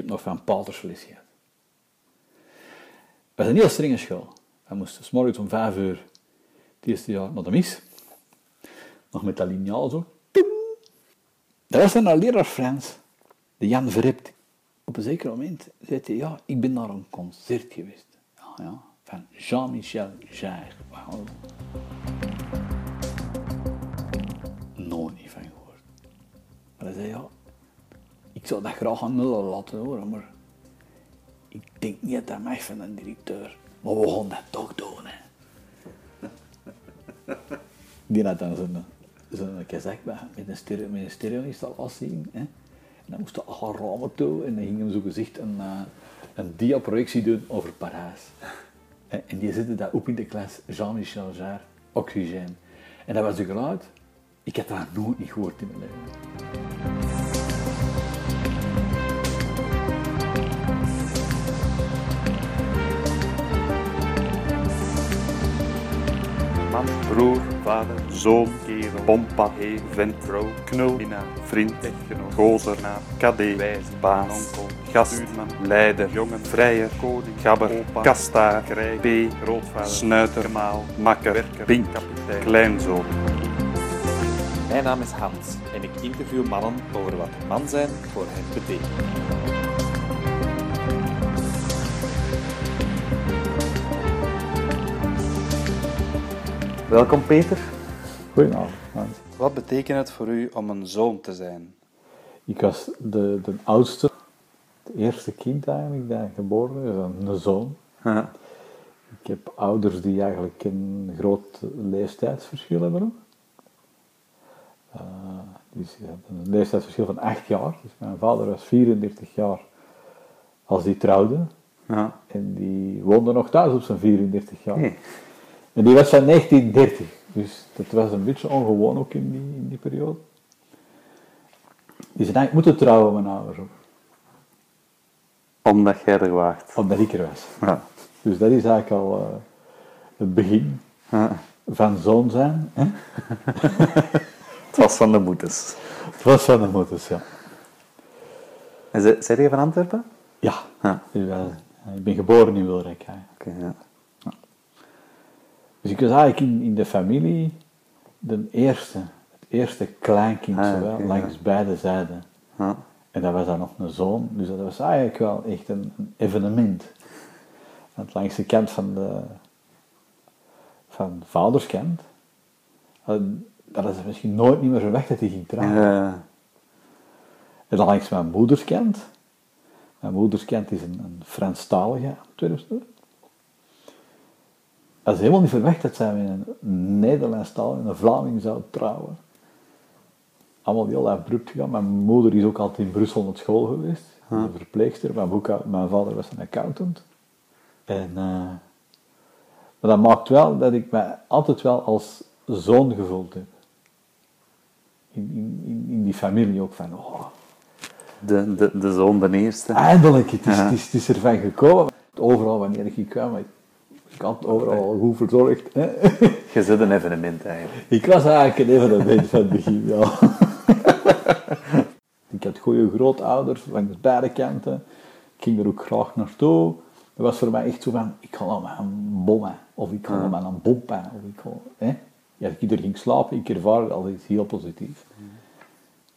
heb nog van pautersverlies gehad. Het was een heel strenge school. We moesten 's morgens om 5 uur het eerste jaar naar de mis. Nog met dat liniaal zo. Daar was dan een leraar Frans, de Jan Verript. Op een zeker moment zei hij, ja, ik ben naar een concert geweest. Ja, ja, van Jean-Michel Jarre. Wow. Nooit niet van gehoord. Maar hij zei, ja, ik zou dat graag aan nullen laten horen, maar ik denk niet dat dat mag van een directeur. Maar we gaan dat toch doen, hè. Die had dan zo'n kazak met een stereo-installatie. En dan moesten alle ramen toe en dan ging hem zo'n gezicht een diaprojectie doen over Parijs. En die zitten daar op in de klas, Jean-Michel Jarre, Oxygène. En dat was de geluid, ik had dat nooit niet gehoord in mijn leven. Man, broer, vader, zoon, kerel, pompa, heen, vent, vrouw, knul, minnaar, vriend, echtgenoot, gozernaar, cadet, wijs, baan, onkel, gastuurman, leider, jongen, vrijer, koning, gabber, opa, kastaar, krij, pee, grootvader, snuiter, gemaal, makker, werker, pink, kapitein, kleinzoon. Mijn naam is Hans en ik interview mannen over wat man zijn voor hen betekent. Welkom Peter. Goedenavond. Wat betekent het voor u om een zoon te zijn? Ik was de oudste, het eerste kind eigenlijk dat geboren is, een zoon. Huh. Ik heb ouders die eigenlijk een groot leeftijdsverschil hebben ook. Dus een leeftijdsverschil van 8 jaar. Dus mijn vader was 34 jaar als die trouwde. Huh. En die woonde nog thuis op zijn 34 jaar. Hey. En die was van 1930, dus dat was een beetje ongewoon ook in die periode. Die zei, ik moet trouwen, mijn ouders ook. Omdat jij er was. Omdat ik er was. Ja. Dus dat is eigenlijk al het begin van zoon zijn. Hè? Het was van de moeders. Het was van de moeders, ja. En zijn jij van Antwerpen? Ja. Ja. Ik ben geboren in Wilrijk. Oké, ja. Dus ik was eigenlijk in de familie het eerste kleinkind, zowel, langs beide zijden. Ja. En dat was dan nog een zoon, dus dat was eigenlijk wel echt een evenement. Want langs de kant van vaderskant, dat is misschien nooit meer verwacht dat hij ging trouwen. Ja. En dan langs mijn moederskant. Mijn moederskant is een Franstalige Antwerpster. Dat is helemaal niet verwacht dat zij met een Nederlandstalige en een Vlaming zou trouwen. Allemaal heel abrupt gegaan. Mijn moeder is ook altijd in Brussel naar school geweest. Huh. Een verpleegster. Mijn vader was een accountant. En, maar dat maakt wel dat ik mij altijd wel als zoon gevoeld heb. In die familie ook van... Oh. De zoon, de eerste. Eindelijk, het is ervan gekomen. Overal wanneer ik kwam... Ik had overal goed verzorgd. Je zit een evenement eigenlijk. Ik was eigenlijk een evenement van het begin, ja. Ik had goede grootouders langs beide kanten. Ik ging er ook graag naartoe. Dat was voor mij echt zo van, ik ga aan mijn bommen. Of ik ga aan mijn bompen. Als ik er ging slapen, ik ervaarde altijd iets heel positiefs.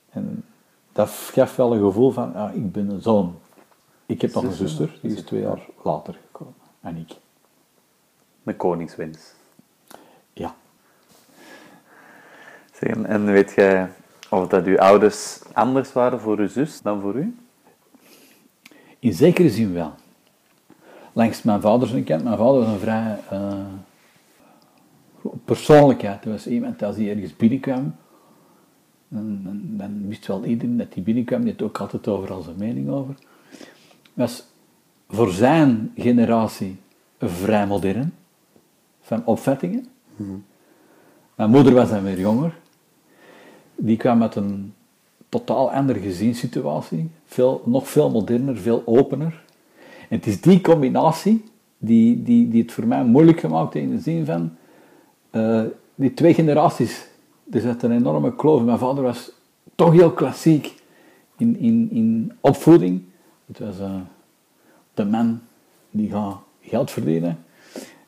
En dat gaf wel een gevoel van, ja, ik ben een zoon. Ik heb nog een zuster, die is 2 jaar later gekomen. En ik. Een koningswens. Ja. Zeg, en weet jij of dat uw ouders anders waren voor uw zus dan voor u? In zekere zin wel. Langs mijn vader zijn kant. Mijn vader was een vrij persoonlijkheid. Dat was iemand, als hij ergens binnenkwam, dan wist wel iedereen dat hij binnenkwam. Die had ook altijd overal zijn mening over. Was voor zijn generatie vrij modern. Van opvattingen. Mm-hmm. Mijn moeder was dan weer jonger. Die kwam uit een totaal andere gezinssituatie. Nog veel moderner, veel opener. En het is die combinatie die het voor mij moeilijk gemaakt heeft in de zin van die 2 generaties. Er zat een enorme kloof. Mijn vader was toch heel klassiek in opvoeding. Dus de man die gaat geld verdienen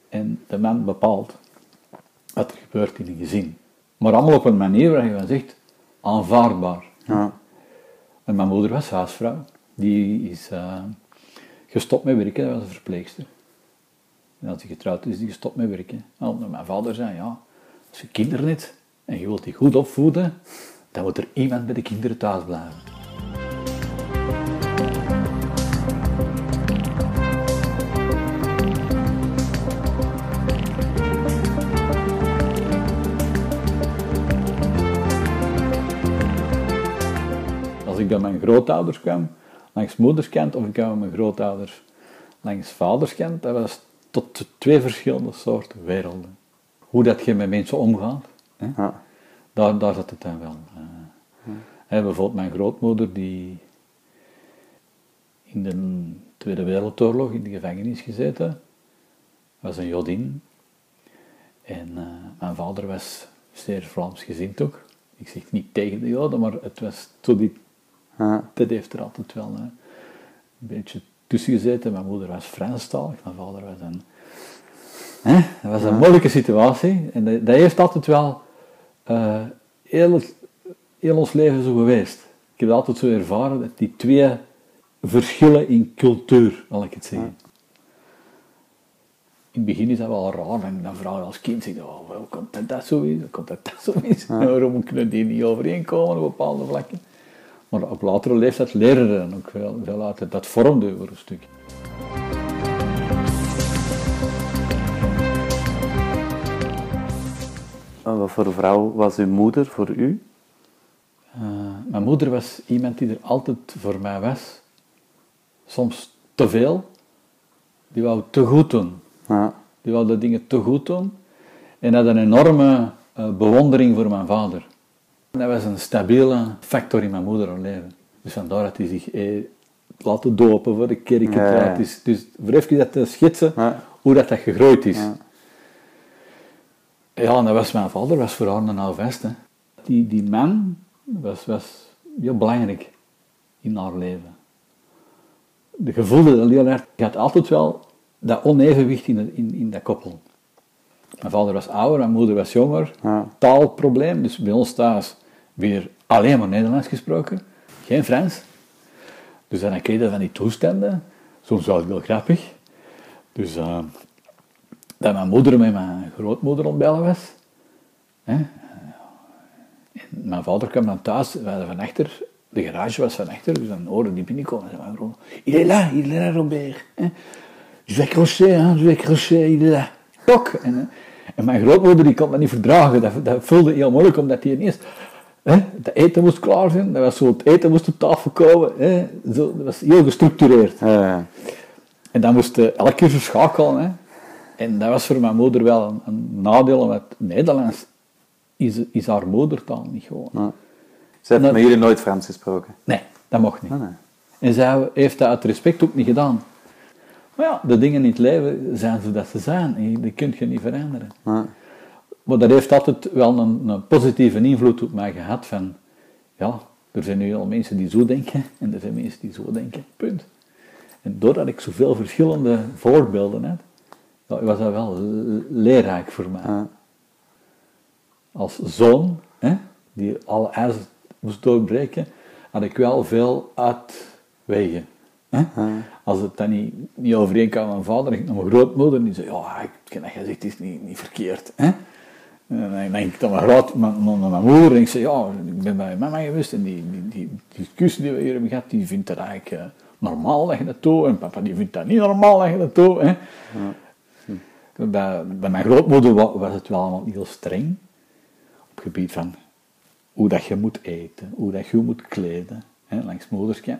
en de man bepaalt wat er gebeurt in een gezin. Maar allemaal op een manier waar je van zegt, aanvaardbaar. Ja. En mijn moeder was huisvrouw. Die is gestopt met werken, dat was een verpleegster. En als hij getrouwd is, die gestopt met werken. En mijn vader zei, ja, als je kinderen hebt en je wilt die goed opvoeden, dan moet er iemand bij de kinderen thuis blijven. Als ik bij mijn grootouders kwam, langs moederskant, of ik kwam bij mijn grootouders langs vaderskant, dat was tot twee verschillende soorten werelden. Hoe dat je met mensen omgaat, hè? Ja. Daar zat het dan wel. Hè, bijvoorbeeld mijn grootmoeder die in de Tweede Wereldoorlog in de gevangenis gezeten, was een Jodin. En mijn vader was zeer Vlaamsgezind ook. Ik zeg niet tegen de Joden, maar het was tot die tijd heeft er altijd wel een beetje tussen gezeten. Mijn moeder was Franstalig, mijn vader was een... Hè? Dat was een moeilijke situatie. En dat heeft altijd wel... heel ons leven zo geweest. Ik heb altijd zo ervaren dat die twee verschillen in cultuur, zal ik het zeggen. Ja. In het begin is dat wel raar en dan vraag je als kind, zeg je, oh, hoe komt dat zo is? Ja. Waarom kunnen die niet overeenkomen op bepaalde vlakken? Maar op latere leeftijd leren we dan ook veel uit. Dat vormde voor een stuk. Wat voor vrouw was uw moeder voor u? Mijn moeder was iemand die er altijd voor mij was. Soms te veel. Die wou te goed doen. Ja. Die wou de dingen te goed doen. En had een enorme bewondering voor mijn vader. En dat was een stabiele factor in mijn moeder leven. Dus vandaar dat hij zich laten dopen voor de kerk. Ja. Dus voor even dat te schetsen hoe dat gegroeid is. Ja. Ja, en dat was mijn vader, was voor haar een alvest. Die man was heel belangrijk in haar leven. De gevoelde dat heel erg, je had altijd wel dat onevenwicht in dat koppel. Mijn vader was ouder, mijn moeder was jonger. Ja. Taalprobleem, dus bij ons thuis weer alleen maar Nederlands gesproken. Geen Frans. Dus dan kreeg je van die toestanden. Soms was het wel grappig. Dus... dat mijn moeder met mijn grootmoeder ontbellen was. En mijn vader kwam dan thuis, van achter, de garage was van achter, dus dan hoorde die binnenkomen. Il est là, Robert. Je vais crocher, il est là. Tok! En mijn grootmoeder die kon dat niet verdragen, dat voelde heel moeilijk, omdat hij ineens... Het eten moest klaar zijn, dat was zo, het eten moest op tafel komen. Zo, dat was heel gestructureerd. Ja. En dan moest elke keer verschakelen. En dat was voor mijn moeder wel een nadeel, omdat Nederlands is haar moedertaal niet gewoon. Nee. Ze heeft met jullie nooit Frans gesproken? Nee, dat mocht niet. Nee. En zij heeft dat uit respect ook niet gedaan. Maar ja, de dingen in het leven zijn zodat ze zijn. En die kun je niet veranderen. Nee. Maar dat heeft altijd wel een positieve invloed op mij gehad. Van, ja, er zijn nu al mensen die zo denken en er zijn mensen die zo denken. Punt. En doordat ik zoveel verschillende voorbeelden had... was dat wel leerrijk voor mij. Ja. Als zoon, die alle ijzers moest doorbreken, had ik wel veel uitwegen. Ja. Als het dan niet overeenkwam met mijn vader, ging ik naar mijn grootmoeder die zei, ja, ik ken dat gezicht, is niet verkeerd. Hè? En dan ging ik naar mijn moeder en ik zei, ja, ik ben bij mama geweest en die discussie die we hier hebben gehad, die vindt dat eigenlijk normaal dat je dat doet en papa die vindt dat niet normaal dat je dat doet. Hè? Ja. Bij mijn grootmoeder was het wel allemaal heel streng. Op het gebied van hoe dat je moet eten, hoe dat je moet kleden. Langs moederskant.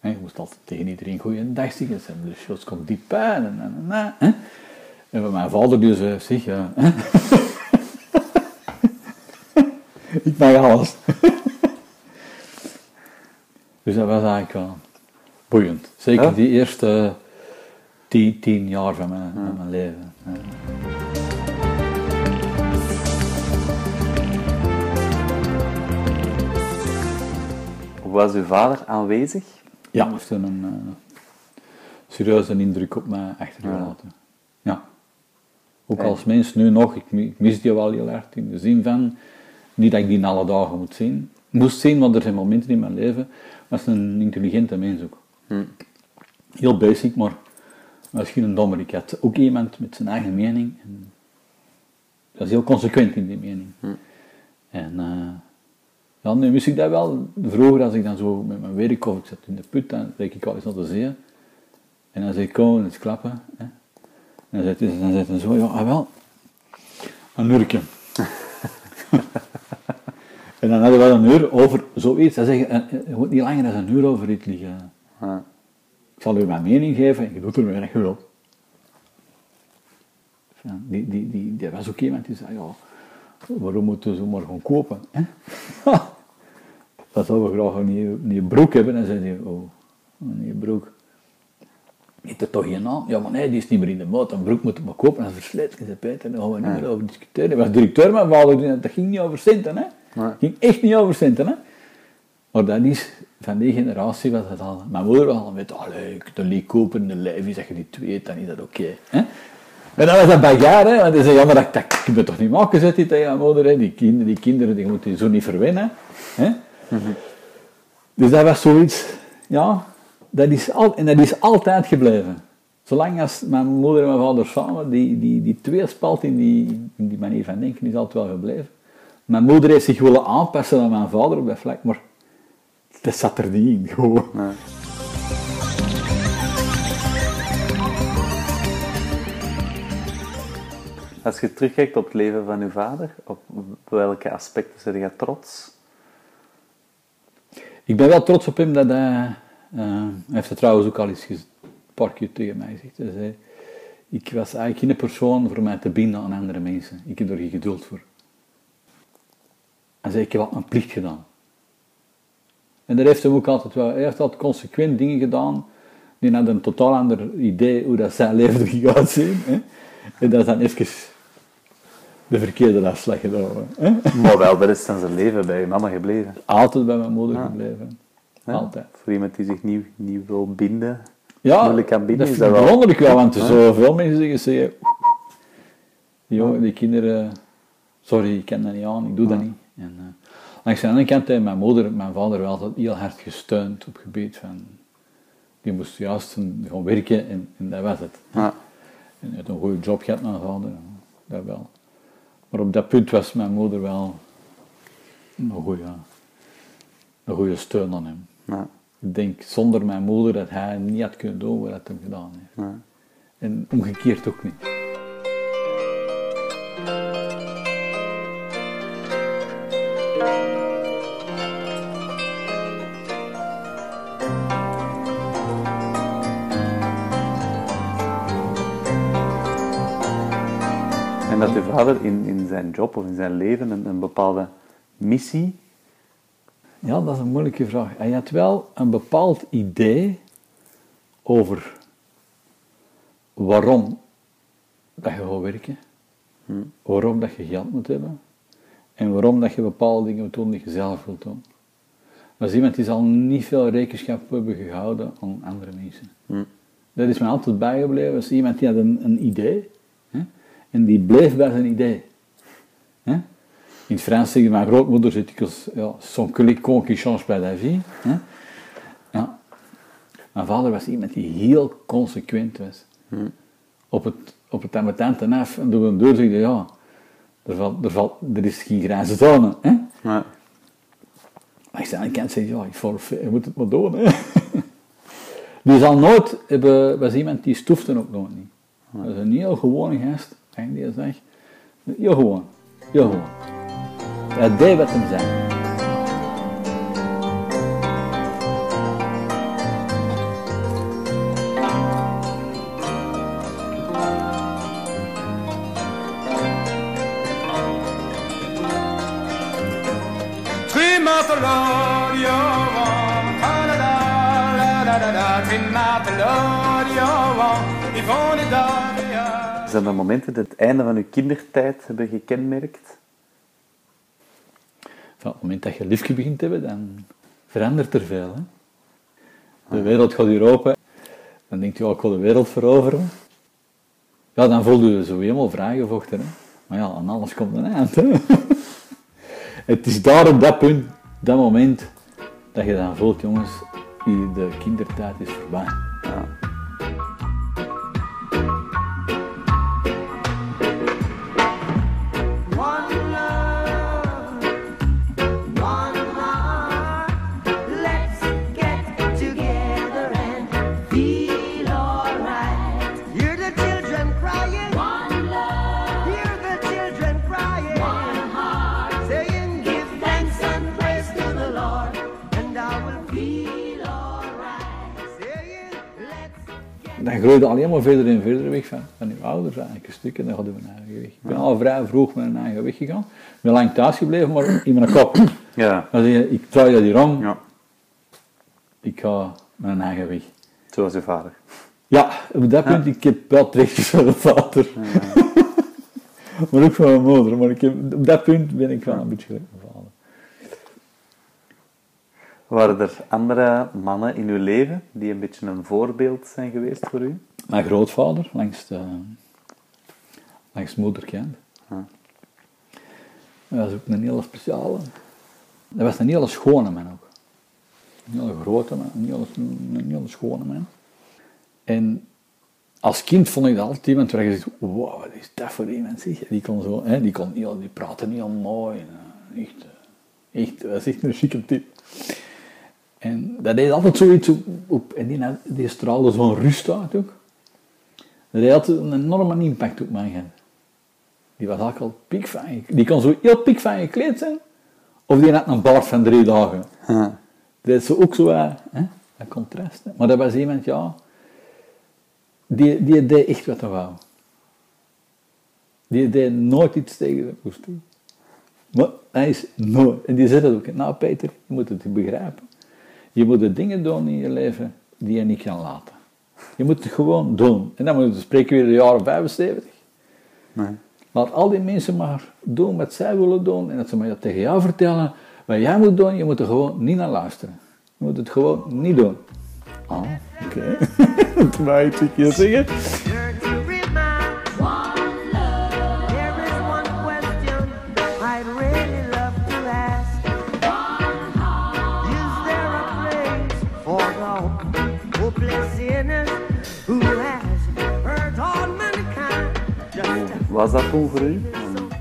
Je moest altijd tegen iedereen goeiedag zeggen. De shots komt diep uit. En bij mijn vader die zei, zeg, ik mag alles. Dus dat was eigenlijk wel boeiend. Zeker die eerste... 10 jaar van mijn leven. Ja. Was uw vader aanwezig Ja. Dat heeft een serieuze indruk op mij achtergelaten. Ja. Ja. Ook als mens nu nog, ik mis die wel heel erg in de zin van, niet dat ik die in alle dagen moet zien. Moest zien, want er zijn momenten in mijn leven, was een intelligente mens ook. Heel basic, maar misschien een dommer. Ik had ook iemand met zijn eigen mening. En dat is heel consequent in die mening. En ja, nu wist ik dat wel. Vroeger, als ik dan zo met mijn werk of ik zat in de put, dan reik ik al eens naar de zee. En dan zei ik, kom, eens klappen. Hè. En dan zei hij zo, ja, ah wel, een uurtje. En dan hadden we een uur over zoiets. Dan zeg je, je moet niet langer dan een uur over iets liggen. Ja. Ik zal u mijn mening geven en je doet er weinig hulp. Die was ook iemand die zei, ja, waarom moeten we zo maar gewoon kopen? Hè? Dat zouden we graag een nieuwe broek hebben. En zei hij, oh, een nieuwe broek. Heet er toch geen naam? Ja, maar nee, die is niet meer in de mode. Een broek moeten we maar kopen. En ze verslijt, en ze pijten, daar gaan we niet meer over discussiëren. Hij was directeur, maar vader, dat ging niet over centen, hè? Nee. Dat ging echt niet over centen, hè? Maar dat is, van die generatie was dat al... Mijn moeder was al met, leuk, de leek kopen in de lijf is, als je niet weet, dan is dat oké. Maar dan was dat bagarre, hè? Want hij zei, ja, maar dat ben toch niet maken, zet hij tegen mijn moeder, hè? Die kinderen, die moeten zo niet verwennen, hè? Mm-hmm. Dus dat was zoiets, ja... dat is altijd gebleven. Zolang als mijn moeder en mijn vader samen, die tweespalt in die manier van denken, is altijd wel gebleven. Mijn moeder heeft zich willen aanpassen aan mijn vader op dat vlak, maar dat zat er niet in, gewoon. Nee. Als je terugkijkt op het leven van je vader, op welke aspecten zijn je trots? Ik ben wel trots op hem dat hij... Hij heeft het trouwens ook al eens een paar keer tegen mij gezegd. Hij zei, ik was eigenlijk geen persoon voor mij te binden aan andere mensen. Ik heb er geen geduld voor. Hij zei, ik heb al een plicht gedaan. En daar heeft hij ook altijd wel... Hij heeft altijd consequent dingen gedaan. Die hadden een totaal ander idee hoe dat zijn leven er ging uitzien. Hè? En dat is dan even de verkeerde afslag gedaan. Hè? Maar wel, dat is dan zijn leven bij je mama gebleven. Altijd bij mijn moeder gebleven. Ja, altijd. Voor iemand die zich nieuw wil binden, moeilijk kan binden, is dat wel... Ja, dat vind ik wel, want er zoveel mensen zeggen, die kinderen, sorry, ik ken dat niet aan, ik doe dat niet. En, langs de andere kant heeft mijn moeder en mijn vader wel altijd heel hard gesteund op het gebied van... Die moest juist gaan werken en dat was het. Ja. En hij had een goede job gehad, mijn vader, dat wel. Maar op dat punt was mijn moeder wel een goede steun aan hem. Ja. Ik denk, zonder mijn moeder, dat hij niet had kunnen doen wat hij hem gedaan heeft. Ja. En omgekeerd ook niet. En dat uw vader in zijn job of in zijn leven een bepaalde missie... Ja, dat is een moeilijke vraag. Hij had wel een bepaald idee over waarom dat je gaat werken, waarom dat je geld moet hebben en waarom dat je bepaalde dingen moet doen die je zelf wilt doen. Maar iemand die zal niet veel rekenschap hebben gehouden aan andere mensen. Dat is me altijd bijgebleven. Dus iemand die had een idee, hè, en die bleef bij zijn idee. Hè? In het Frans tegen mijn grootmoeder zit ik als... Ja, son colicon qui change pas d'avis. Ja. Mijn vader was iemand die heel consequent was. Op het ambetant af en door een deur zei hij... Ja, er is geen grijze zone. Hè? Ja. Maar ik zei aan de kant zei ja, je moet het maar doen. Hè? Dus al nooit was iemand die stoefde ook nog niet. Dat is een heel gewone gast. Die zegt... Heel gewoon. Heel gewoon. Het deed wat hem zei. Zijn er momenten dat het einde van uw kindertijd hebben gekenmerkt? Op het moment dat je liefje begint te hebben, dan verandert er veel. Hè? De wereld gaat hier open. Dan denkt u, ik wil de wereld veroveren. Ja, dan voelde je zo helemaal vrijgevochten. Hè? Maar ja, aan alles komt een eind. Hè? Het is daar op dat punt, dat moment, dat je dan voelt, jongens, de kindertijd is voorbij. Ja. Dan groeide alleen maar verder en verder weg van uw ouders eigenlijk een stuk en dan hadden we mijn eigen weg. Ik ben al vrij vroeg mijn eigen weg gegaan. Ik ben lang thuis gebleven, maar in mijn kop. Ja. Dan zei je, ik draai dat hier om. Ja. Ik ga mijn eigen weg. Zoals uw vader. Ja, op dat punt, ik heb wel trechtjes van mijn vader. Ja. Maar ook van mijn moeder. Maar op dat punt ben ik wel een beetje gelijk mijn vader. Waren er andere mannen in uw leven die een beetje een voorbeeld zijn geweest voor u? Mijn grootvader, langs moederkant. Ah. Dat was ook een hele speciale. Dat was een hele schone man ook. Een hele grote man, een hele schone man. En als kind vond ik dat altijd iemand waar je zegt, wow, wat is dat voor iemand? Die kon zo, hè, die praatte heel mooi. Echt, dat was echt een chique tip. En dat deed altijd zoiets op en die straalde zo'n rust uit ook. Dat deed altijd een enorme impact op mij. Die was eigenlijk al piekfijn. Die kon zo heel piekfijn gekleed zijn. Of die had een baard van 3 dagen. Huh. Dat deed ze ook zo, dat contrast. Hè. Maar dat was iemand, die deed echt wat hij wou. Die deed nooit iets tegen de koest. Maar hij is nooit. En die zegt dat ook. Nou Peter, je moet het begrijpen. Je moet de dingen doen in je leven die je niet kan laten. Je moet het gewoon doen. En dan spreken we weer de jaren 75. Nee. Laat al die mensen maar doen wat zij willen doen. En dat ze maar tegen jou vertellen wat jij moet doen. Je moet er gewoon niet naar luisteren. Je moet het gewoon niet doen. Oh, oké. Dat wou ik je zeggen. Was dat toen voor u,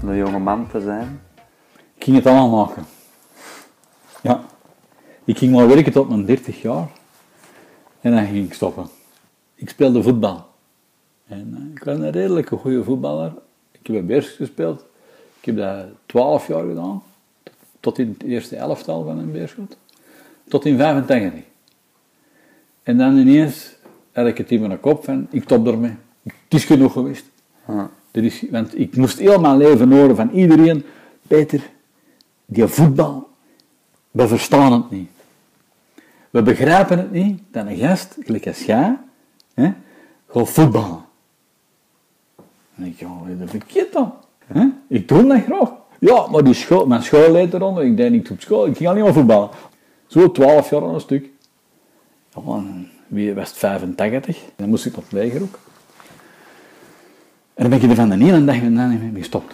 om een jonge man te zijn? Ik ging het allemaal maken. Ja. Ik ging maar werken tot mijn 30 jaar. En dan ging ik stoppen. Ik speelde voetbal. En ik was een redelijke goede voetballer. Ik heb bij Beerschot gespeeld. Ik heb dat 12 jaar gedaan. Tot in het eerste elftal van een Beerschot. Tot in 85. En dan ineens had ik het in mijn kop van, ik top ermee. Het is genoeg geweest. Ja. Want ik moest heel mijn leven horen van iedereen, Peter, die voetbal, we verstaan het niet. We begrijpen het niet, dat een gast, gelijk als jij, gaat voetballen. En ik denk, dat verkeerd dan. Hè? Ik doe dat graag. Ja, maar mijn school leed eronder, ik deed niet op school, ik ging alleen maar voetballen. Zo 12 jaar aan een stuk. Ja, en wie was het 85? Dan moest ik nog leger ook. En dan ben ik er van de ene dag mee gestopt.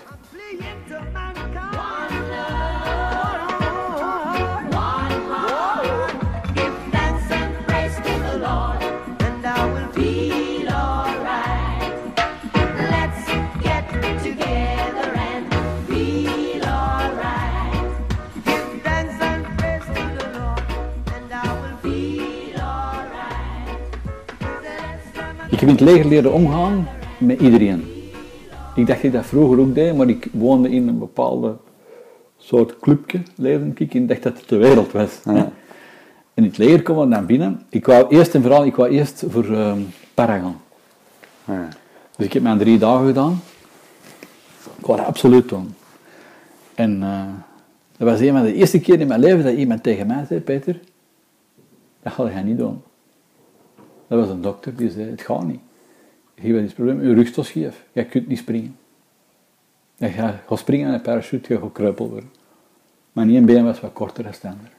Ik heb in het leger leren omgaan met iedereen. Ik dacht dat ik dat vroeger ook deed, maar ik woonde in een bepaalde soort clubje, leefde ik, en dacht dat het de wereld was. Ja. En in het leger kwam ik naar binnen. Ik wou eerst voor Paragon. Ja. Dus ik heb mijn 3 dagen gedaan. Ik wou dat absoluut doen. En dat was een van de eerste keer in mijn leven dat iemand tegen mij zei, Peter, dat ga je niet doen. Dat was een dokter, die zei, het gaat niet. Je hebt het probleem, je rugstoot scheef. Je kunt niet springen. Je gaat springen aan een parachute, je gaat kreupel worden. Maar niet een been was wat korter dan standaard.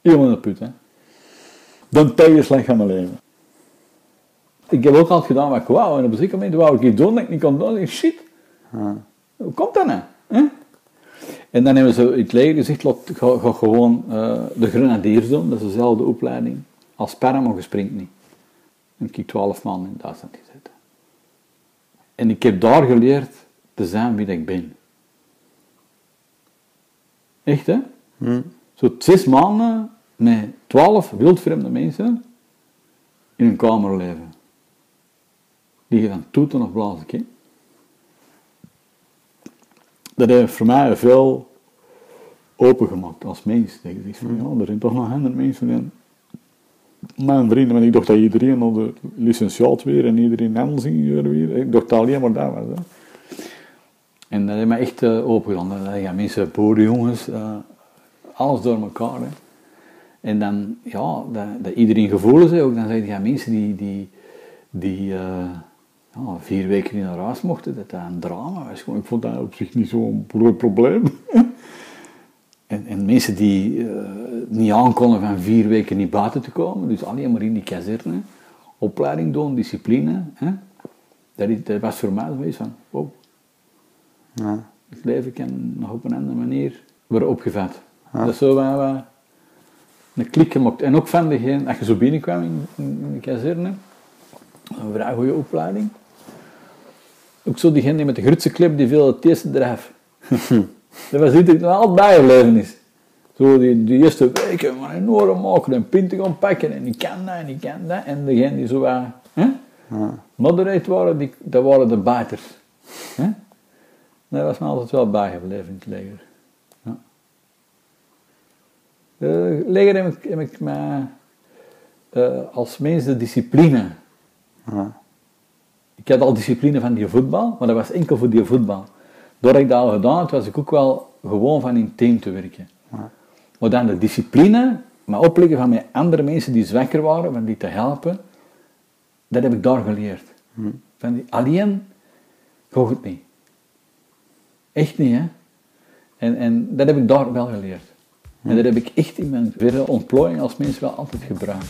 Helemaal een put, hè. de tegenslag gaan mijn leven. Ik heb ook altijd gedaan wat ik wou. En op een zeker moment wou ik iets doen dat ik niet kon doen. Ik shit. Hoe komt dat nou? Huh? En dan hebben ze in het leger gezegd, ga gewoon de grenadiers doen. Dat is dezelfde opleiding als para, maar je springt niet. En ik heb 12 maanden in Duitsland gezeten. En ik heb daar geleerd te zijn wie ik ben. Echt, hè? Zo 6 maanden met 12 wildvreemde mensen in een kamer leven. Die je dan toeten of blazen kan. Dat heeft voor mij veel opengemaakt als mens. Dat je zegt van, ja, er zijn toch nog andere mensen in. Mijn vrienden, want ik dacht dat iedereen al de licentiaat weer en iedereen handelsingenieur weer. Ik dacht alleen maar dat was. Hè. En dat heeft mij echt opengedaan. Dat gaan mensen, boerenjongens, alles door elkaar. Hè. En dan, ja, dat iedereen gevoelens heeft ook. Dan zijn er mensen die 4 weken in een huis mochten, dat dat een drama was. Ik vond dat op zich niet zo'n groot probleem. En mensen die niet aankonden van 4 weken niet buiten te komen, dus alleen maar in die kazerne, opleiding doen, discipline, hè? Dat was voor mij zoiets van, wow. Ja. Het leven kan nog op een andere manier worden opgevat. Ja. Dat is zo waar we een klik gemaakt. En ook van degene, als je zo binnenkwam in de kazerne, een vrij goede opleiding. Ook zo diegene met de grutse klep die veel het eerste drijf. Dat was iets dat altijd bijgebleven is. Zo die eerste weken, maar enorm maken en pinten gaan pakken en ik kan dat en ik kan dat. En degene die zo waren, moderate waren, dat waren de bijters. Hè? Dat was me altijd wel bijgebleven in het leger. Ja. Het leger heb ik mij als mens de discipline. Ja. Ik had al discipline van die voetbal, maar dat was enkel voor die voetbal. Doordat ik dat al gedaan had, was ik ook wel gewoon van in het team te werken. Ja. Maar dan de discipline, maar opleggen van mijn andere mensen die zwakker waren, van die te helpen, dat heb ik daar geleerd. Ja. Van die, alleen, gooi het niet. Echt niet, hè. En dat heb ik daar wel geleerd. Ja. En dat heb ik echt in mijn verdere ontplooiing als mens wel altijd gebruikt.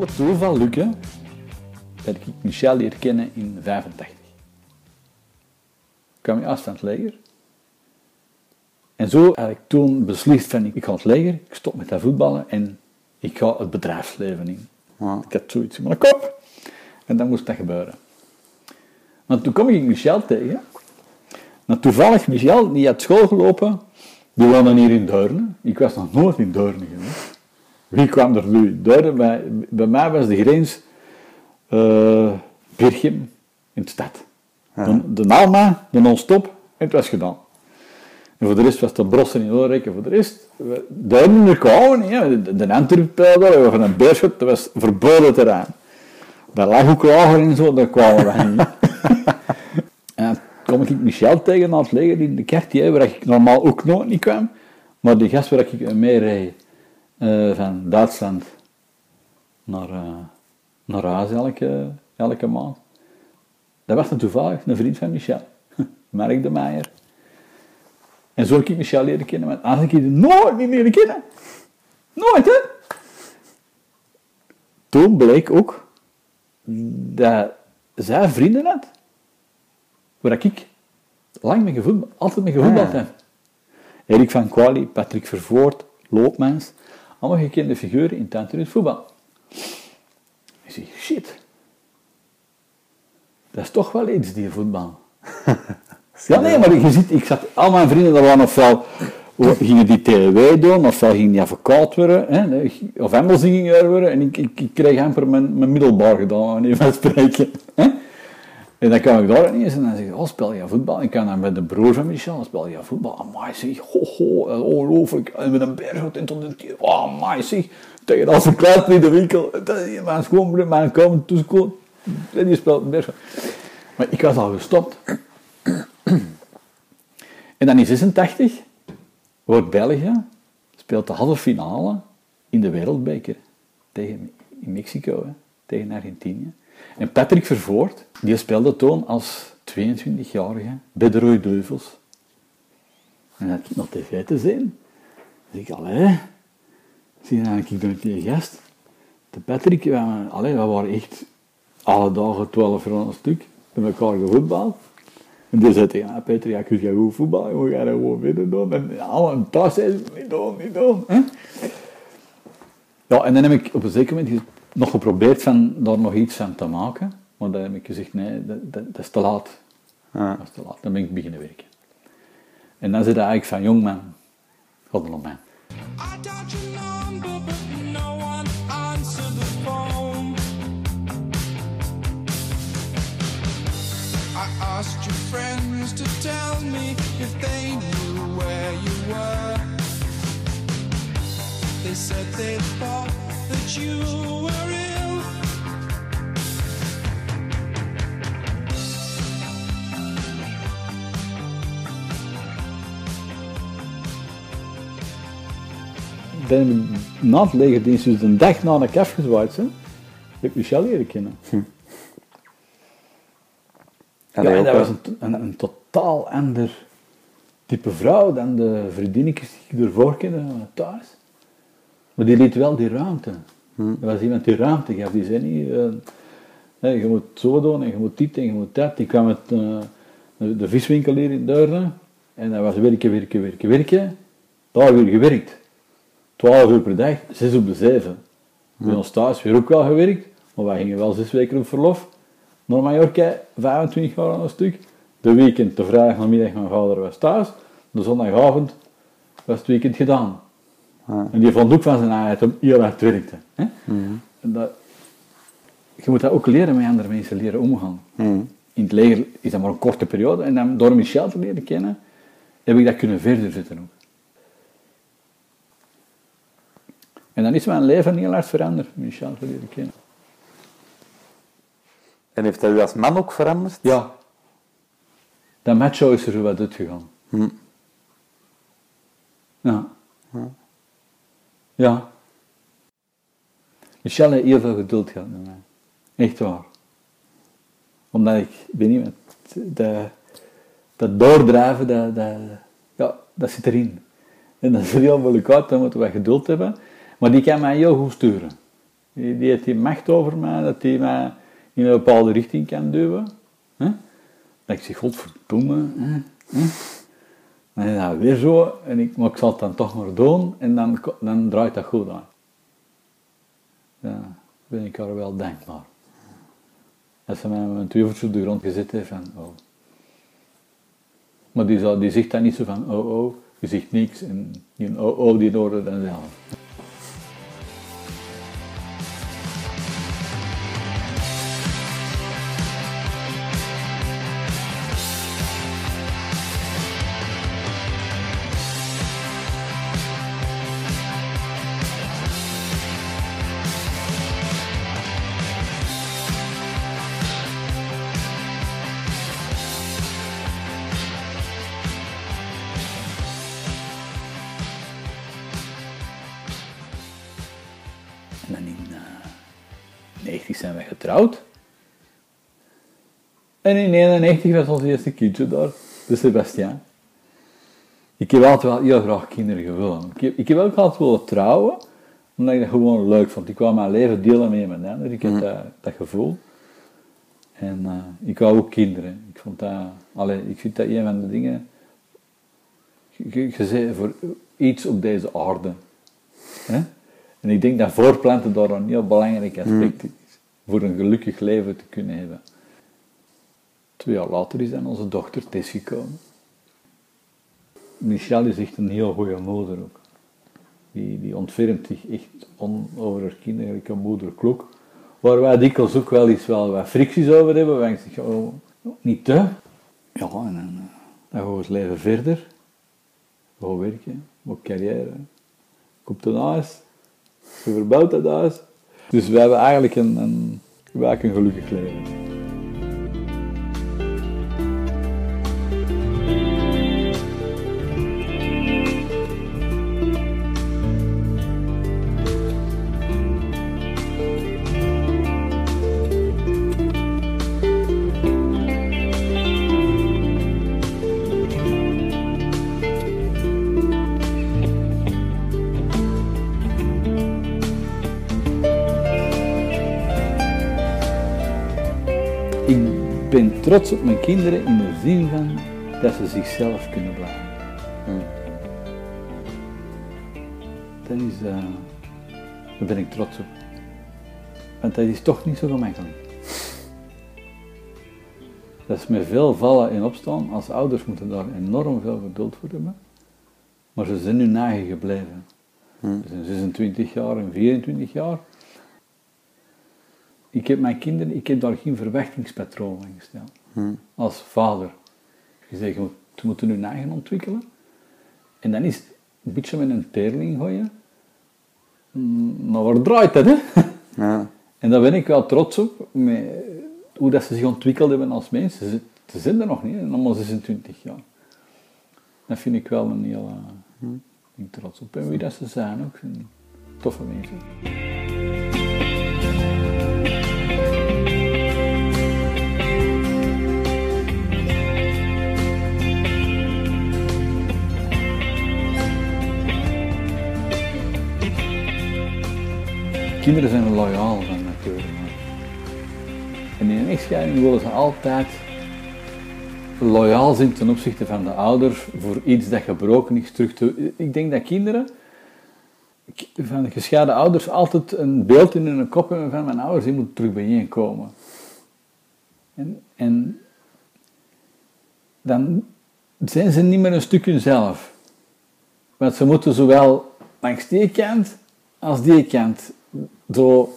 Het toeval lukken dat ik Michelle leer kennen in 1985. Ik kwam in afstand het leger. En zo had ik toen beslist van ik ga het leger, ik stop met dat voetballen en ik ga het bedrijfsleven in. Ja. Ik had zoiets in mijn kop en dan moest dat gebeuren. Maar toen kwam ik Michelle tegen. Nou, toevallig Michelle, die had school gelopen, die woonde hier in Deurne. Ik was nog nooit in Deurne geweest. Wie kwam er nu? Bij mij was de grens Birchem in de stad. Ja. De Nalma, de non-stop, en het was gedaan. En voor de rest was het Brossen in Oorrijk. En voor de rest, Deurne kwamen niet. De Antwerpen van een Beerschot, dat was verboden terrein. Daar lag ook lager en zo, daar kwamen we niet. En dan kom ik Michelle tegen aan het leger in de quartier, waar ik normaal ook nooit niet kwam. Maar die gast waar ik mee reed. Van Duitsland naar huis elke maand. Dat was dan toevallig een vriend van Michelle, Mark De Meijer. En zo heb ik Michelle leren kennen, want als ik die nooit niet leren kennen. Nooit, hè? Toen bleek ook dat zij vrienden had, waar ik lang mee gevoetbald, altijd mee gevoetbald heb. Erik van Quali, Patrick Vervoort, Loopmans. Allemaal gekende figuren in het voetbal. Ik zeg, shit. Dat is toch wel iets, die voetbal. Ja, nee, maar je ziet, ik zat, al mijn vrienden, dat waren ofwel, gingen die TW doen, ofwel gingen die advocaat worden, hè, of handelsingenieur worden, en ik kreeg amper mijn middelbaar gedaan, wanneer we spreken. Hè. En dan kwam ik daar ineens en dan zeg ik, oh, speel je voetbal? Ik kan dan met de broer van Michel, speel je voetbal? Amai, zeg, ongelooflijk. En met een Beerschot en tot een keer, amai, zeg. Tegen als een kluit in de winkel. Mijn schoonbroer, mijn kamer, toeschoon. En die speelt Beerschot. Maar ik was al gestopt. En dan in 1986 wordt België, speelt de halve finale in de wereldbeker tegen in Mexico, hè, tegen Argentinië. En Patrick Vervoort, die speelde toen als 22-jarige bij de Rode Duivels. En dat had ik nog tv te zien. Dus ik, allee, zie je nou, ik ben die gast. De Patrick, allee, we waren echt alle dagen 12 rond een stuk bij elkaar gevoetbald. En die zei tegen mij, Peter, ja, kun je goed voetballen? Hoe ga je gewoon binnen doen? En allemaal thuis zijn, niet doen. Hè? Ja, en dan heb ik op een zeker moment nog geprobeerd van daar nog iets van te maken. Maar dan heb ik gezegd, nee, dat is te laat. Ja. Dat is te laat. Dan ben ik beginnen werken. En dan zei hij eigenlijk van, jongman, God nog man. Asked your friends to tell me if they knew where you were. They said they thought that you were ill. Dan na het legerdienst, dus een dag na ik afgezwaaid ben, heb ik Michelle leren kennen. Ja, en dat was een totaal ander type vrouw dan de vriendinnetjes die ik ervoor kende thuis. Maar die liet wel die ruimte. Er was iemand die ruimte gaf. Die zei niet, je moet zo doen en je moet dit en je moet dat. Die kwam uit de viswinkel hier in Deurne. En dat was werken. Daar weer gewerkt. 12 uur per dag, 6 op de 7. Bij ons thuis weer ook wel gewerkt. Maar wij gingen wel 6 weken op verlof. Naar Mallorca, 25 jaar aan een stuk. De weekend, de vrijdag namiddag, mijn vader was thuis. De zondagavond was het weekend gedaan. Ja. En die vond ook van zijn eigen om heel hard werkte. Hè? Mm-hmm. Je moet dat ook leren met andere mensen, leren omgaan. Mm-hmm. In het leger is dat maar een korte periode. En dan, door Michelle te leren kennen, heb ik dat kunnen verder zetten ook. En dan is mijn leven heel hard veranderd, Michelle te leren kennen. En heeft dat u als man ook veranderd? Ja. Dat macho is er zo wat uitgegaan. Ja. Michelle heeft heel veel geduld gehad met mij. Echt waar. Omdat ik, ben iemand, dat doordrijven, dat zit erin. En dat is heel moeilijk uit, dan moeten we geduld hebben. Maar die kan mij heel goed sturen. Die heeft die macht over mij, dat die mij in een bepaalde richting kan duwen. Hè? Dat ik zeg, godverdomme. Hè? Dan is dat weer zo, maar ik zal het dan toch maar doen. En dan draait dat goed aan. Ja, ben ik haar wel dankbaar. Dat ze mij met mijn tweevoetjes op de grond gezet heeft van, oh. Maar die zegt dan niet zo van, oh, die zegt niks. En die oh, die hoorde dan zelf. Zijn we getrouwd. En in 1991 was ons eerste kindje daar, de Sebastian. Ik heb altijd wel heel graag kinderen gewild. Ik heb ook altijd willen trouwen, omdat ik dat gewoon leuk vond. Ik wou mijn leven delen mee met anderen. Ik had dat gevoel. En ik wou ook kinderen. Ik vond dat... Allee, ik vind dat een van de dingen... Je voor iets op deze aarde. Hè? En ik denk dat voorplanten daar een heel belangrijk aspect is. Voor een gelukkig leven te kunnen hebben. 2 jaar later is dan onze dochter Tess gekomen. Michelle is echt een heel goede moeder ook. Die ontfermt zich echt over haar kinderen, like een moederklok. Waar wij dikwijls ook wel wat fricties over hebben. Wij zeggen, oh, niet te. Ja, en dan gaan we het leven verder. We gaan werken, we gaan carrière. Komt een huis. Ze verbouwt dat huis. Dus we hebben eigenlijk een gelukkig leven. Ik ben trots op mijn kinderen in de zin van dat ze zichzelf kunnen blijven. Dat is, daar ben ik trots op. Want dat is toch niet zo gemakkelijk. Dat is met veel vallen en opstaan. Als ouders moeten daar enorm veel geduld voor hebben. Maar ze zijn nu nagen gebleven. Ze zijn 26 jaar en 24 jaar. Ik heb mijn kinderen, ik heb daar geen verwachtingspatroon van gesteld. Als vader. Je zegt, ze moeten hun eigen ontwikkelen. En dan is het een beetje met een teerling gooien. Maar waar draait dat, hè? Ja. En daar ben ik wel trots op, met hoe dat ze zich ontwikkeld hebben als mensen. Ze zijn er nog niet, en allemaal 26 jaar. Dat vind ik wel een heel... ben ik trots op. En wie dat ze zijn ook. Zijn toffe mensen. Kinderen zijn loyaal van nature. En in een echtscheiding willen ze altijd loyaal zijn ten opzichte van de ouders voor iets dat gebroken is terug te... Ik denk dat kinderen van gescheiden ouders altijd een beeld in hun kop hebben van mijn ouders, die moeten terug bijeenkomen. En dan zijn ze niet meer een stuk hunzelf. Want ze moeten zowel langs die kant als die kant zo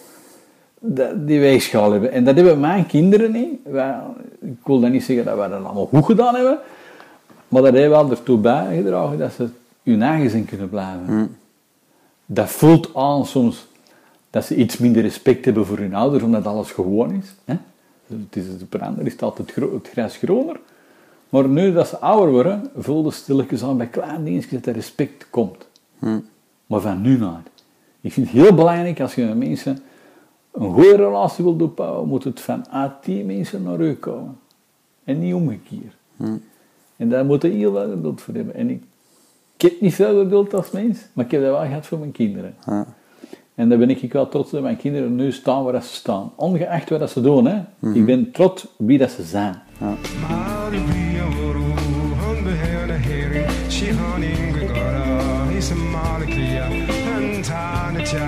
die weegschaal hebben. En dat hebben mijn kinderen niet. Ik wil dan niet zeggen dat wij dat allemaal goed gedaan hebben, maar dat hebben we wel ertoe bijgedragen dat ze hun eigen zijn kunnen blijven. Dat voelt aan soms dat ze iets minder respect hebben voor hun ouders, omdat alles gewoon is. Hè? Het is super anders, is altijd het gras groener. Maar nu dat ze ouder worden, voelen ze stilletjes aan bij kleine dingetjes dat er respect komt. Maar van nu naar. Ik vind het heel belangrijk, als je met mensen een goede relatie wilt opbouwen, moet het vanuit die mensen naar u komen. En niet omgekeerd. En daar moet je heel veel geduld voor hebben. En ik heb niet veel geduld als mens, maar ik heb dat wel gehad voor mijn kinderen. En daar ben ik wel trots dat mijn kinderen nu staan waar ze staan. Ongeacht wat ze doen, hè. Ik ben trots op wie dat ze zijn. Je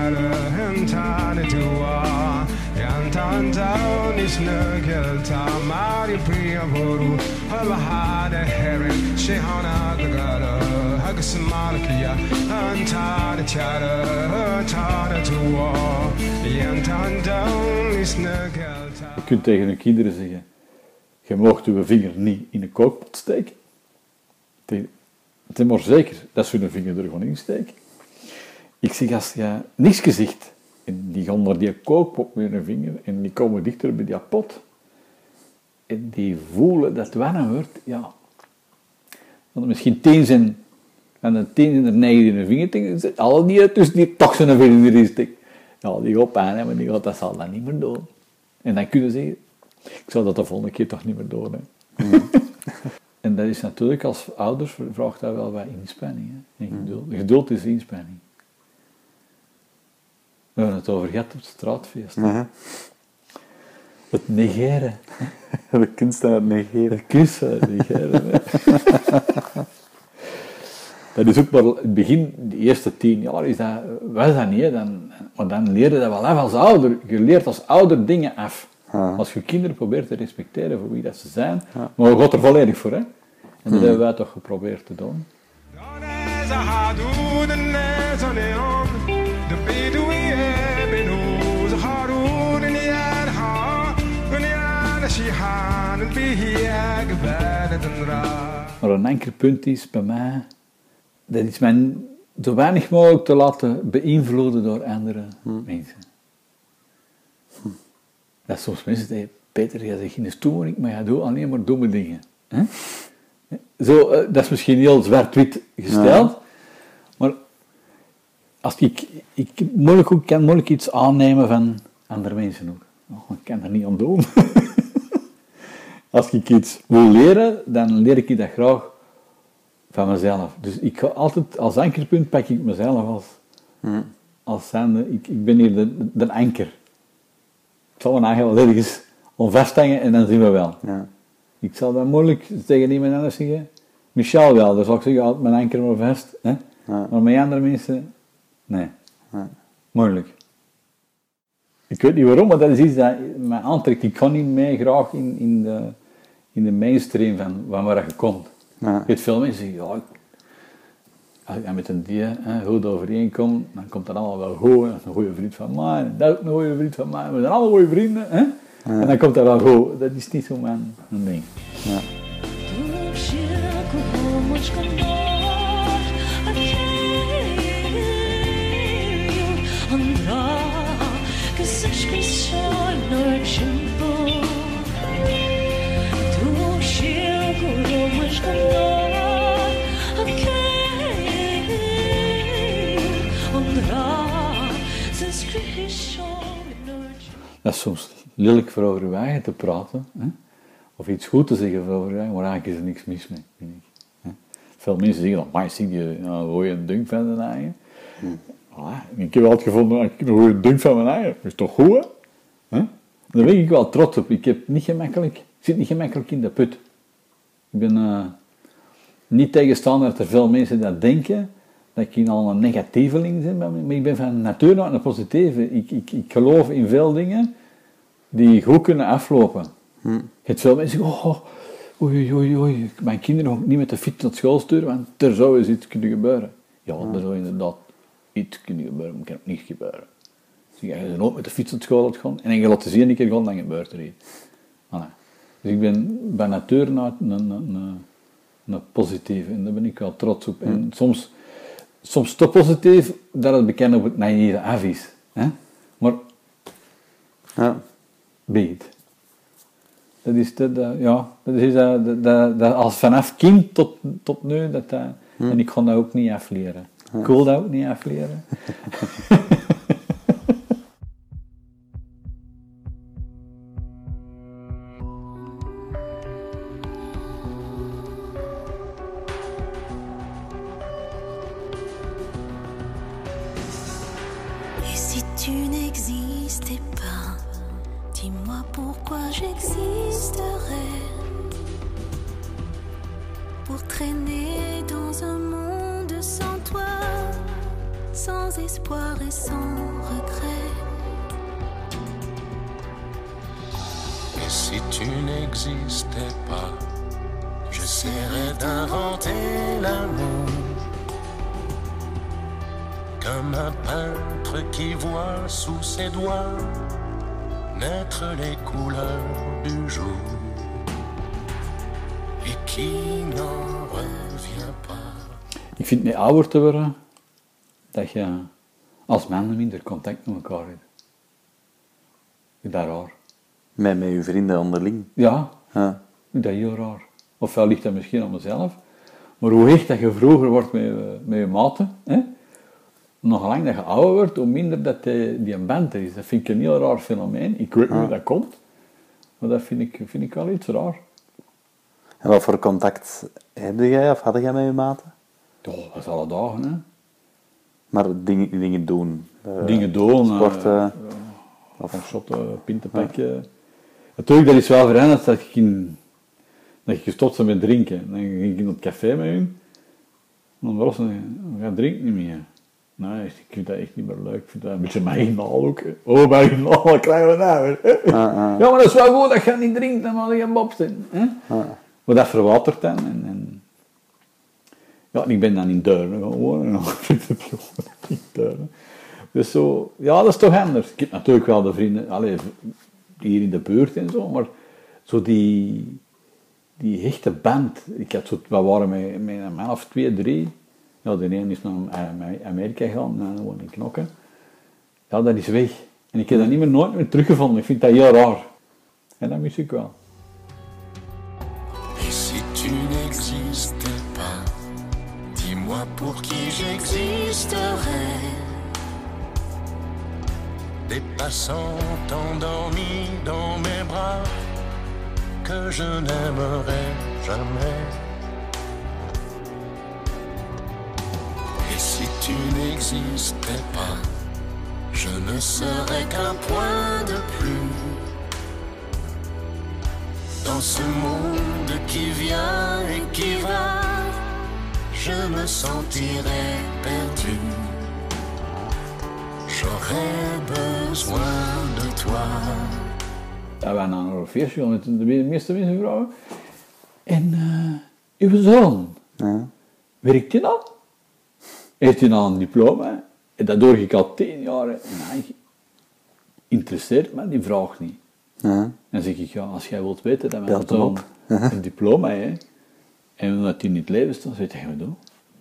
kunt tegen hun kinderen zeggen, je mag uw vinger niet in een kookpot steken. Het is maar zeker dat ze hun vinger er gewoon in steken. Ik zeg, als je niks gezegd, en die gaan naar die kookpot met hun vinger en die komen dichter bij die pot en die voelen dat het warm wordt, ja. Want misschien 10 zijn van de 10 zijn er 9 in hun vinger tegen, alle die tussen die toch zijn vinger in steekt. Ja, die gaat pijn hebben, die gaat dat zal dat niet meer doen. En dan kunnen ze zeggen, ik zou dat de volgende keer toch niet meer doen. Hè. En dat is natuurlijk, als ouders vraagt dat wel wat inspanning. Hè. En geduld. Geduld is inspanning. We hebben het over gehad op het straatfeest. Het negeren. De kunst aan het negeren. De kunst aan het negeren. Dat is ook maar... In het begin, de eerste 10 jaar, was dat niet. Maar dan leer je dat wel af als ouder. Je leert als ouder dingen af. Als je kinderen probeert te respecteren voor wie dat ze zijn. Maar je gaat er volledig voor, hè. En dat hebben wij toch geprobeerd te doen. Maar een ankerpunt is bij mij, dat is mij zo weinig mogelijk te laten beïnvloeden door andere mensen. Dat soms mensen zeggen, Peter, jij zegt geen storing, maar jij doet alleen maar domme dingen. Huh? Zo, dat is misschien heel zwart-wit gesteld, maar als ik kan moeilijk iets aannemen van andere mensen ook. Oh, ik kan er niet aan doen. Als ik iets wil leren, dan leer ik dat graag van mezelf. Dus ik ga altijd als ankerpunt pak ik mezelf als zijnde. Ik ben hier de anker. Ik zal mijn eigen wel ergens om vasthangen en dan zien we wel. Ja. Ik zal dat moeilijk tegen iemand anders zeggen. Michelle wel, dus ook zeggen, houd mijn anker maar vast. Hè? Ja. Maar met andere mensen, nee. Ja. Moeilijk. Ik weet niet waarom, maar dat is iets dat mij aantrekt. Ik kan niet mee graag in de mainstream van waar je komt. Ja. Je weet veel mensen zeggen, oh, als ik met een die goed overeenkom, dan komt dat allemaal wel goed. Dat is een goede vriend van mij, dat is ook een goede vriend van mij. We zijn allemaal goede vrienden. Hè? Ja. En dan komt dat wel goed. Dat is niet zo mijn ding. Ja. Dat is soms lelijk voor over je eigen te praten, hè? Of iets goed te zeggen voor over je eigen, maar eigenlijk is er niks mis mee, vind ik. Hè? Veel mensen zeggen dan, maar zie je een goede dunk van de eigen. Ik heb altijd gevonden, ik heb een goede dunk van mijn eigen, dat is toch goed, hè? Daar ben ik wel trots op. Ik zit niet gemakkelijk in de put. Ik ben niet tegenstander dat er veel mensen dat denken, dat ik in al een negatieveling ben, maar ik ben van natuur naar een positieve. Ik geloof in veel dingen die goed kunnen aflopen. Je hebt veel mensen die zeggen, oei, mijn kinderen ook niet met de fiets naar school sturen, want er zou eens iets kunnen gebeuren. Ja, er zou inderdaad iets kunnen gebeuren, maar er kan ook niets gebeuren. Dus je bent ook met de fiets naar school gaan en je laat ze zien een keer gaan, dan gebeurt er iets. Voilà. Dus ik ben bij natuur naar een positieve en daar ben ik wel trots op. En soms te positief dat het bekend op het naïeve af is. Hè? Maar beet. Dat is dat als vanaf kind tot nu dat. En ik kon dat ook niet afleren. Ja. Ik wil dat ook niet afleren. Ik vind het niet ouder te worden dat je als man minder contact met elkaar hebt. Is dat raar? Met je vrienden onderling? Ja, Is dat heel raar. Ofwel ligt dat misschien aan mezelf, maar hoe hecht dat je vroeger wordt met je maten, hè? Nog lang dat je ouder wordt, hoe minder dat die een band is. Dat vind ik een heel raar fenomeen. Ik weet niet hoe dat komt, maar dat vind ik wel iets raar. En wat voor contact heb jij of had jij met je maten? Oh, dat is alle dagen, hè. Maar dingen doen? Dingen doen. Sporten? Of shotten, pintenpakken. Ja. Natuurlijk, dat is wel veranderd dat je gestopt bent met drinken. Dan ging ik in het café met hun. En dan was het, ga drinken niet meer. Nee, ik vind dat echt niet meer leuk. Ik vind dat een beetje marginaal ook. Hè. Oh, marginaal, wat krijgen we nou weer? Ja, maar dat is wel goed, dat je niet drinkt, dan moet je een bob zijn. Maar dat verwatert dan. Ja, ik ben dan in Deurne gaan wonen. En vind ik het in Deurne. Dus zo, ja, dat is toch anders. Ik heb natuurlijk wel de vrienden, hier in de buurt en zo, maar zo die hechte band. Ik had zo, we waren met een man of 2, 3. Ja, de ene is naar Amerika gegaan, en dan woon ik knokken. Ja, dat is weg. En ik heb dat nooit meer teruggevonden. Ik vind dat heel raar. En dat mis ik wel. Pour qui j'existerai, des passants endormis dans mes bras que je n'aimerai jamais. Et si tu n'existais pas, je ne serais qu'un point de plus Dans ce monde qui vient et qui va, je me sentirai perdu. J'aurais besoin de toi. Daar waren een andere versie met de meeste mensen vrouwen. En uw zoon, ja. Werkt hij al? Heeft hij al een diploma? En dat doe ik al 10 jaar. En hij interesseert me die vraag niet. Ja. En dan zeg ik, ja, als jij wilt weten dat mijn zoon een diploma heeft, en omdat hij niet leven staat, dan zeg je, hey,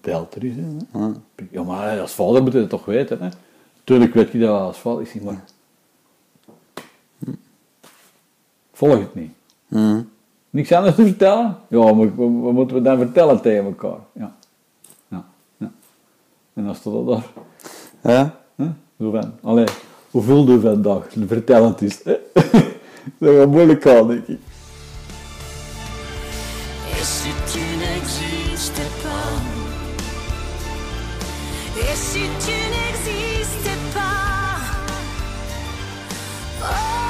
belt er eens. Ja. Ja, maar als vader moet je dat toch weten. Hè? Tuurlijk weet ik dat als vader. Ik zeg, maar... Volg het niet. Niks anders te vertellen? Ja, maar wat moeten we dan vertellen tegen elkaar? Ja. Ja. En dan stond dat daar. Ja? Zo van, allee, hoe voelde je vandaag? Vertel het eens. Dat gaat moeilijk aan, denk ik. Et si tu n'existais pas? Et si tu n'existais pas? Oh.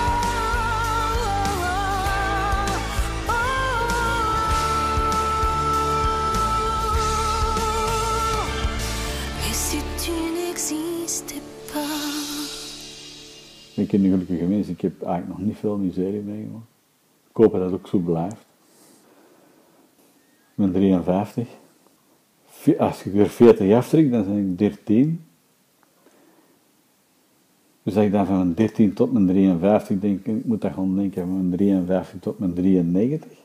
Ik ben een gelukkige mens, ik heb eigenlijk nog niet veel miserie meegemaakt. Ik hoop dat het ook zo blijft. Ik ben 53. Als ik weer 40 aftrek, dan ben ik 13. Dus als ik dan van mijn 13 tot mijn 53 denk, ik moet dat gewoon denken, van mijn 53 tot mijn 93.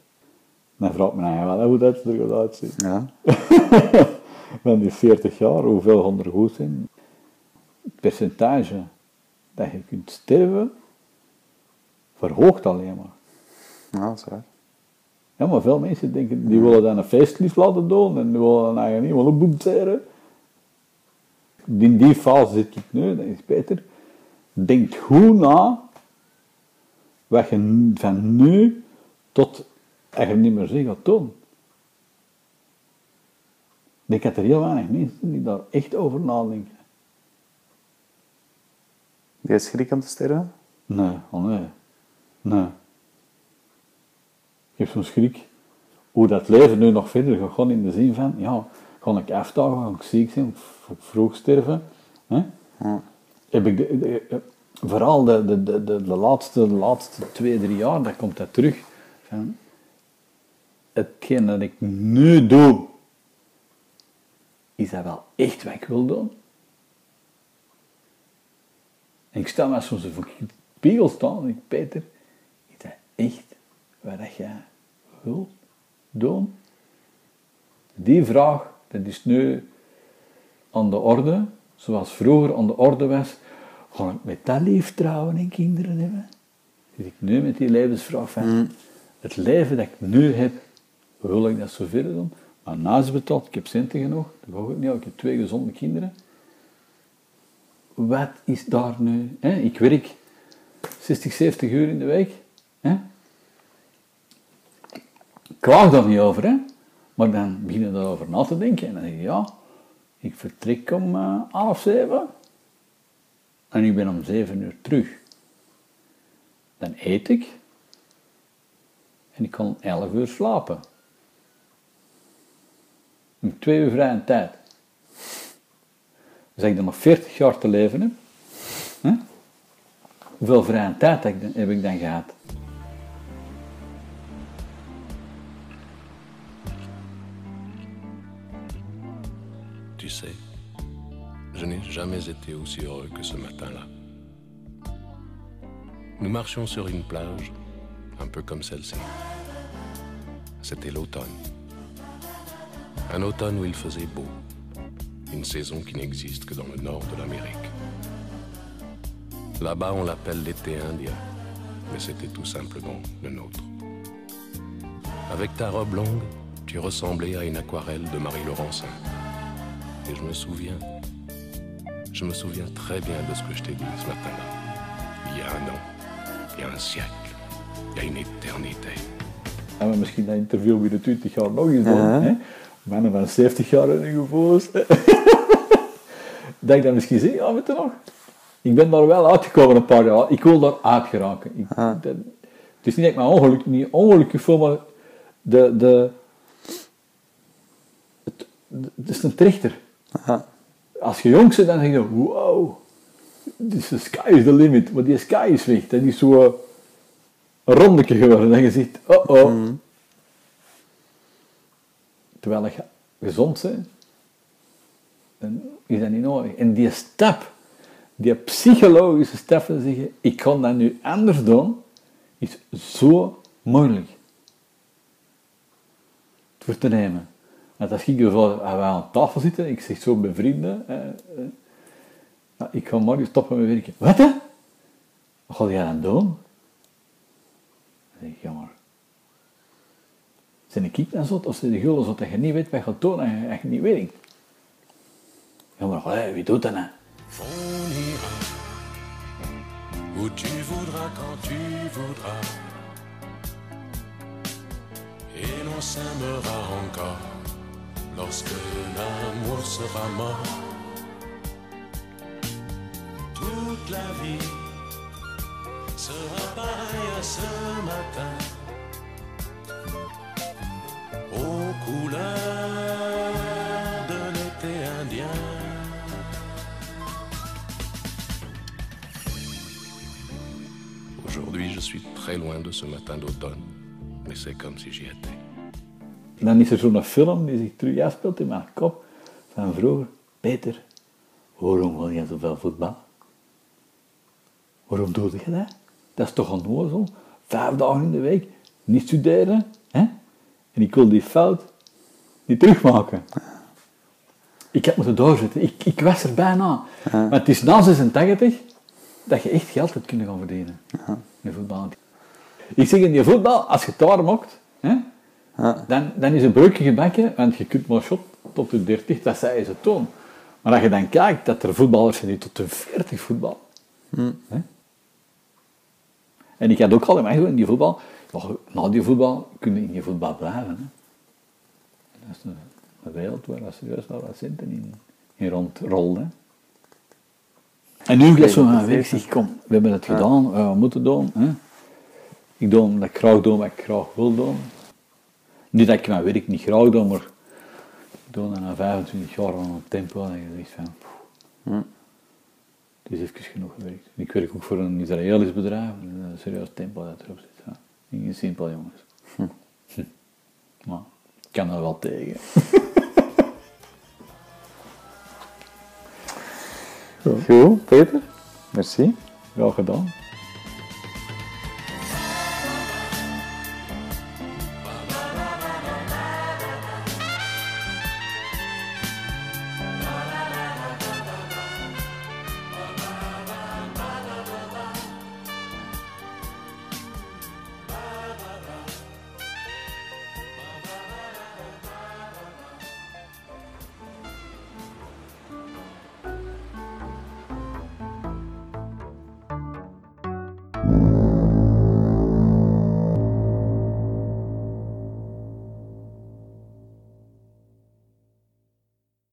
Dan vraag ik me eigenlijk wel hoe dat er goed uitziet. Ja. Van die 40 jaar, hoeveel gaan er goed zijn? Het percentage dat je kunt sterven, verhoogt alleen maar. Ja, dat is waar. Ja, maar veel mensen denken, die willen dan een feestlief laten doen en die willen dan eigenlijk niet willen boeteren. In die fase zit ik nu, dat is beter. Denk goed na wat je van nu tot eigenlijk niet meer zin gaat doen. Ik had er heel weinig mensen die daar echt over nadenken. Heb jij schrik om te sterven? Nee, oh nee. Nee. Ik heb zo'n schrik hoe dat leven nu nog verder gaat gaan in de zin van, ja, ga ik afdagen, ga ik ziek zijn, ga ik vroeg sterven. Hè? Ja. Heb ik vooral de laatste 2-3 jaar, daar komt dat terug. Van, hetgeen dat ik nu doe, is dat wel echt wat ik wil doen? En ik sta maar soms voor een spiegel staan en ik, Peter, is dat echt wat jij wilt doen? Die vraag, dat is nu aan de orde, zoals vroeger aan de orde was, ga ik met dat lief trouwen en kinderen hebben? Zit ik nu met die levensvraag van, het leven dat ik nu heb, wil ik dat zo verder doen? Maar naast betaald, ik heb centen genoeg, dat ga ik niet, ik heb 2 gezonde kinderen. Wat is daar nu? Hè? Ik werk 60, 70 uur in de week. Hè? Ik klaag daar niet over, hè? Maar dan beginnen we daarover na te denken. En dan denk je, ja, ik vertrek om 6:30. En ik ben om 7:00 terug. Dan eet ik. En ik kan om 11:00 slapen. Met 2 uur vrije tijd. Dus als ik dan nog 40 jaar te leven heb, hè? Hoeveel vrije tijd heb ik dan gehad? Tu sais, je n'ai jamais été aussi heureux que ce matin-là. Nous marchions sur une plage, un peu comme celle-ci. C'était l'automne. Un automne où il faisait beau. Une saison qui n'existe que dans le nord de l'Amérique. Là-bas, on l'appelle l'été indien, mais c'était tout simplement le nôtre. Avec ta robe longue, tu ressemblais à une aquarelle de Marie-Laurencin. Et je me souviens très bien de ce que je t'ai dit ce matin-là. Il y a un an, il y a un siècle, il y a une éternité. Ah, mais misschien dat interview binnen 20 jaar nog eens doen, hè? Mannen van 70 jaar in hun gevoelens. Dat ik dan misschien zeg, ja, weet je nog? Ik ben daar wel uitgekomen een paar jaar. Ik wil daar uitgeraken. Het is niet echt maar ongeluk, niet ongelukkig voor, maar het is een trichter. Aha. Als je jong zit, dan denk je, wow, de sky is the limit, maar die sky is weg. Dat is zo een rondetje geworden. En je zegt, oh. Mm. Terwijl je gezond bent, dan is dat niet nodig. En die stap, die psychologische stap van zeggen, ik kan dat nu anders doen, is zo moeilijk voor te nemen. Want als ik bijvoorbeeld aan tafel zitten, ik zeg zo bij vrienden, ik ga morgen stoppen met werken. Wat hè? Wat ga jij dan doen? Dan zeg ik, ja maar, zijn de kiek dan zot of zijn de gulden zot dat je niet weet wat je gaat doen en je niet werkt? Ja maar, hé, wie doet dat nou? Où tu voudras quand tu voudras et l'on s'aimera encore lorsque l'amour sera mort toute la vie sera pareille à ce matin aux couleurs de l'été indien. Aujourd'hui, je suis très loin de ce matin d'automne, mais c'est comme si j'y étais. Dan is er zo'n film die zich terug afspeelt in mijn kop van vroeger. Peter, waarom wil je zoveel voetbal? Waarom doe je dat? Dat is toch onnozel? 5 dagen in de week, niet studeren, hè? En ik wil die fout niet terugmaken. Ik heb moeten doorzetten, ik was er bijna. Maar het is na 86 dat je echt geld hebt kunnen gaan verdienen. In voetbal. Ik zeg in die voetbal, als je daar mokt, hè, dan is een breukje gebakken, want je kunt maar shot tot de 30, dat zei ze toen. Maar als je dan kijkt dat er voetballers zijn die tot de 40 voetballen. Hè? En ik had ook al in die voetbal, na die voetbal kun je in je voetbal blijven. Hè? Dat is een wereld waar dat serieus wel wat zitten in rondrolde. En nu ik zo aan weg zeg, kom, we hebben het gedaan, we moeten doen. Hè? Ik doe dat ik graag doe, wat ik graag wil doen. Niet dat ik mijn werk niet graag doe, maar ik doe dat na 25 jaar aan een tempo en je zegt van, het is even genoeg gewerkt. Ik werk ook voor een Israëlisch bedrijf, een serieus tempo dat erop zit. Hè? Niet simpel, jongens. Maar ik kan er wel tegen. Goed, Peter. Merci. Wel gedaan.